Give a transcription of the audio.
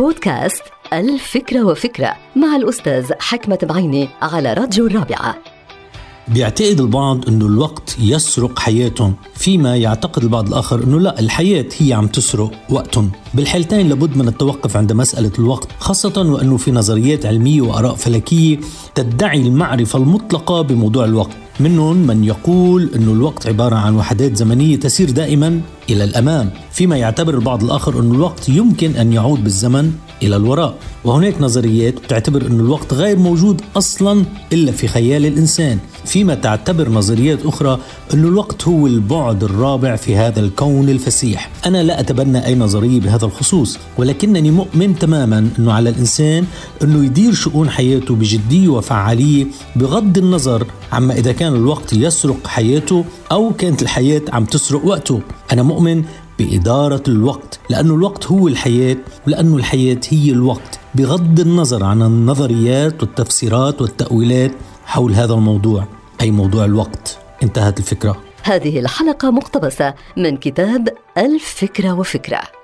بودكاست ألف فكرة وفكرة مع الأستاذ حكمة بعيني على راديو الرابعة. بيعتقد البعض أنه الوقت يسرق حياتهم، فيما يعتقد البعض الآخر أنه لا، الحياة هي عم تسرق وقتهم. بالحالتين لابد من التوقف عند مسألة الوقت، خاصة وأنه في نظريات علمية وأراء فلكية تدعي المعرفة المطلقة بموضوع الوقت. منهم من يقول أنه الوقت عبارة عن وحدات زمنية تسير دائما إلى الأمام، فيما يعتبر البعض الآخر أن الوقت يمكن أن يعود بالزمن إلى الوراء. وهناك نظريات تعتبر أن الوقت غير موجود أصلا إلا في خيال الإنسان، فيما تعتبر نظريات أخرى أن الوقت هو البعد الرابع في هذا الكون الفسيح. أنا لا أتبنى أي نظرية بهذا الخصوص، ولكنني مؤمن تماما أنه على الإنسان أنه يدير شؤون حياته بجدية وفعالية، بغض النظر عما إذا كان الوقت يسرق حياته أو كانت الحياة عم تسرق وقته. أنا مؤمن بإدارة الوقت، لأنه الوقت هو الحياة، ولأنه الحياة هي الوقت، بغض النظر عن النظريات والتفسيرات والتأويلات حول هذا الموضوع، أي موضوع الوقت. انتهت الفكرة. هذه الحلقة مقتبسة من كتاب ألف فكرة وفكرة.